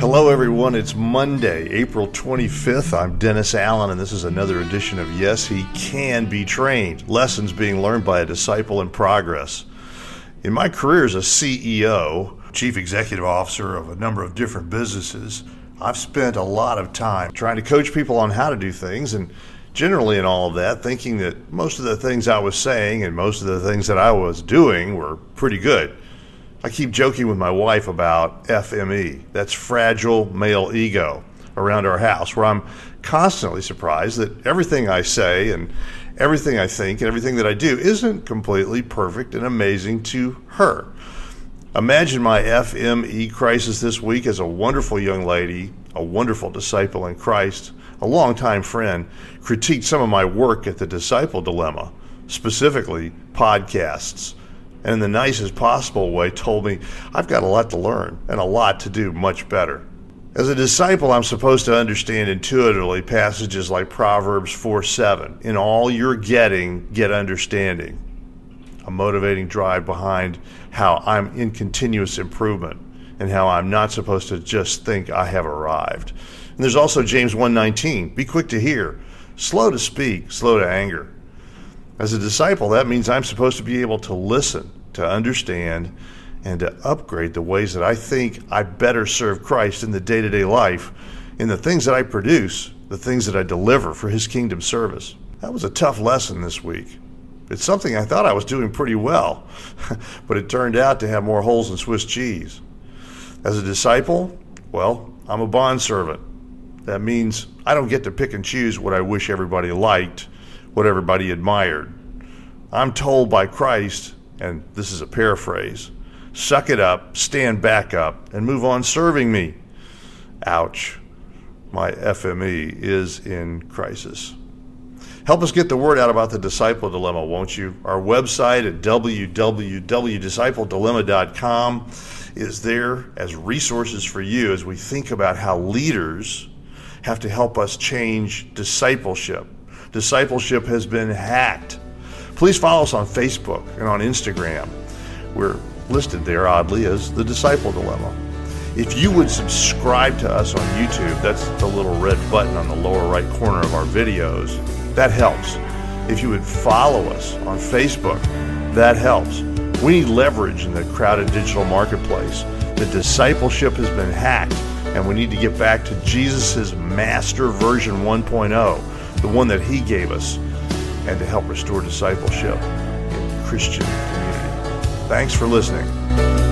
Hello everyone, it's Monday, April 25th. I'm Dennis Allen, and this is another edition of Yes, He Can Be Trained, lessons being learned by a disciple in progress. In my career as a CEO, Chief Executive Officer of a number of different businesses, I've spent a lot of time trying to coach people on how to do things, and generally in all of that, thinking that most of the things I was saying and most of the things that I was doing were pretty good. I keep joking with my wife about FME, that's fragile male ego, around our house, where I'm constantly surprised that everything I say and everything I think and everything that I do isn't completely perfect and amazing to her. Imagine my FME crisis this week as a wonderful young lady, a wonderful disciple in Christ, a longtime friend, critiqued some of my work at The Disciple Dilemma, specifically podcasts. And in the nicest possible way told me, I've got a lot to learn and a lot to do much better. As a disciple, I'm supposed to understand intuitively passages like Proverbs 4:7. In all you're getting, get understanding. A motivating drive behind how I'm in continuous improvement and how I'm not supposed to just think I have arrived. And there's also James 1:19, be quick to hear, slow to speak, slow to anger. As a disciple, that means I'm supposed to be able to listen, to understand, and to upgrade the ways that I think I better serve Christ in the day-to-day life, in the things that I produce, the things that I deliver for His kingdom service. That was a tough lesson this week. It's something I thought I was doing pretty well, but it turned out to have more holes than Swiss cheese. As a disciple, well, I'm a bondservant. That means I don't get to pick and choose what I wish everybody liked, what everybody admired. I'm told by Christ, and this is a paraphrase, suck it up, stand back up, and move on serving me. Ouch. My FME is in crisis. Help us get the word out about The Disciple Dilemma, won't you? Our website at www.discipledilemma.com is there as resources for you as we think about how leaders have to help us change discipleship. Discipleship has been hacked. Please follow us on Facebook and on Instagram. We're listed there, oddly, as The Disciple Dilemma. If you would subscribe to us on YouTube, that's the little red button on the lower right corner of our videos. That helps. If you would follow us on Facebook, that helps. We need leverage in the crowded digital marketplace. The discipleship has been hacked, and we need to get back to Jesus' master version 1.0. the one that He gave us, and to help restore discipleship in Christian community. Thanks for listening.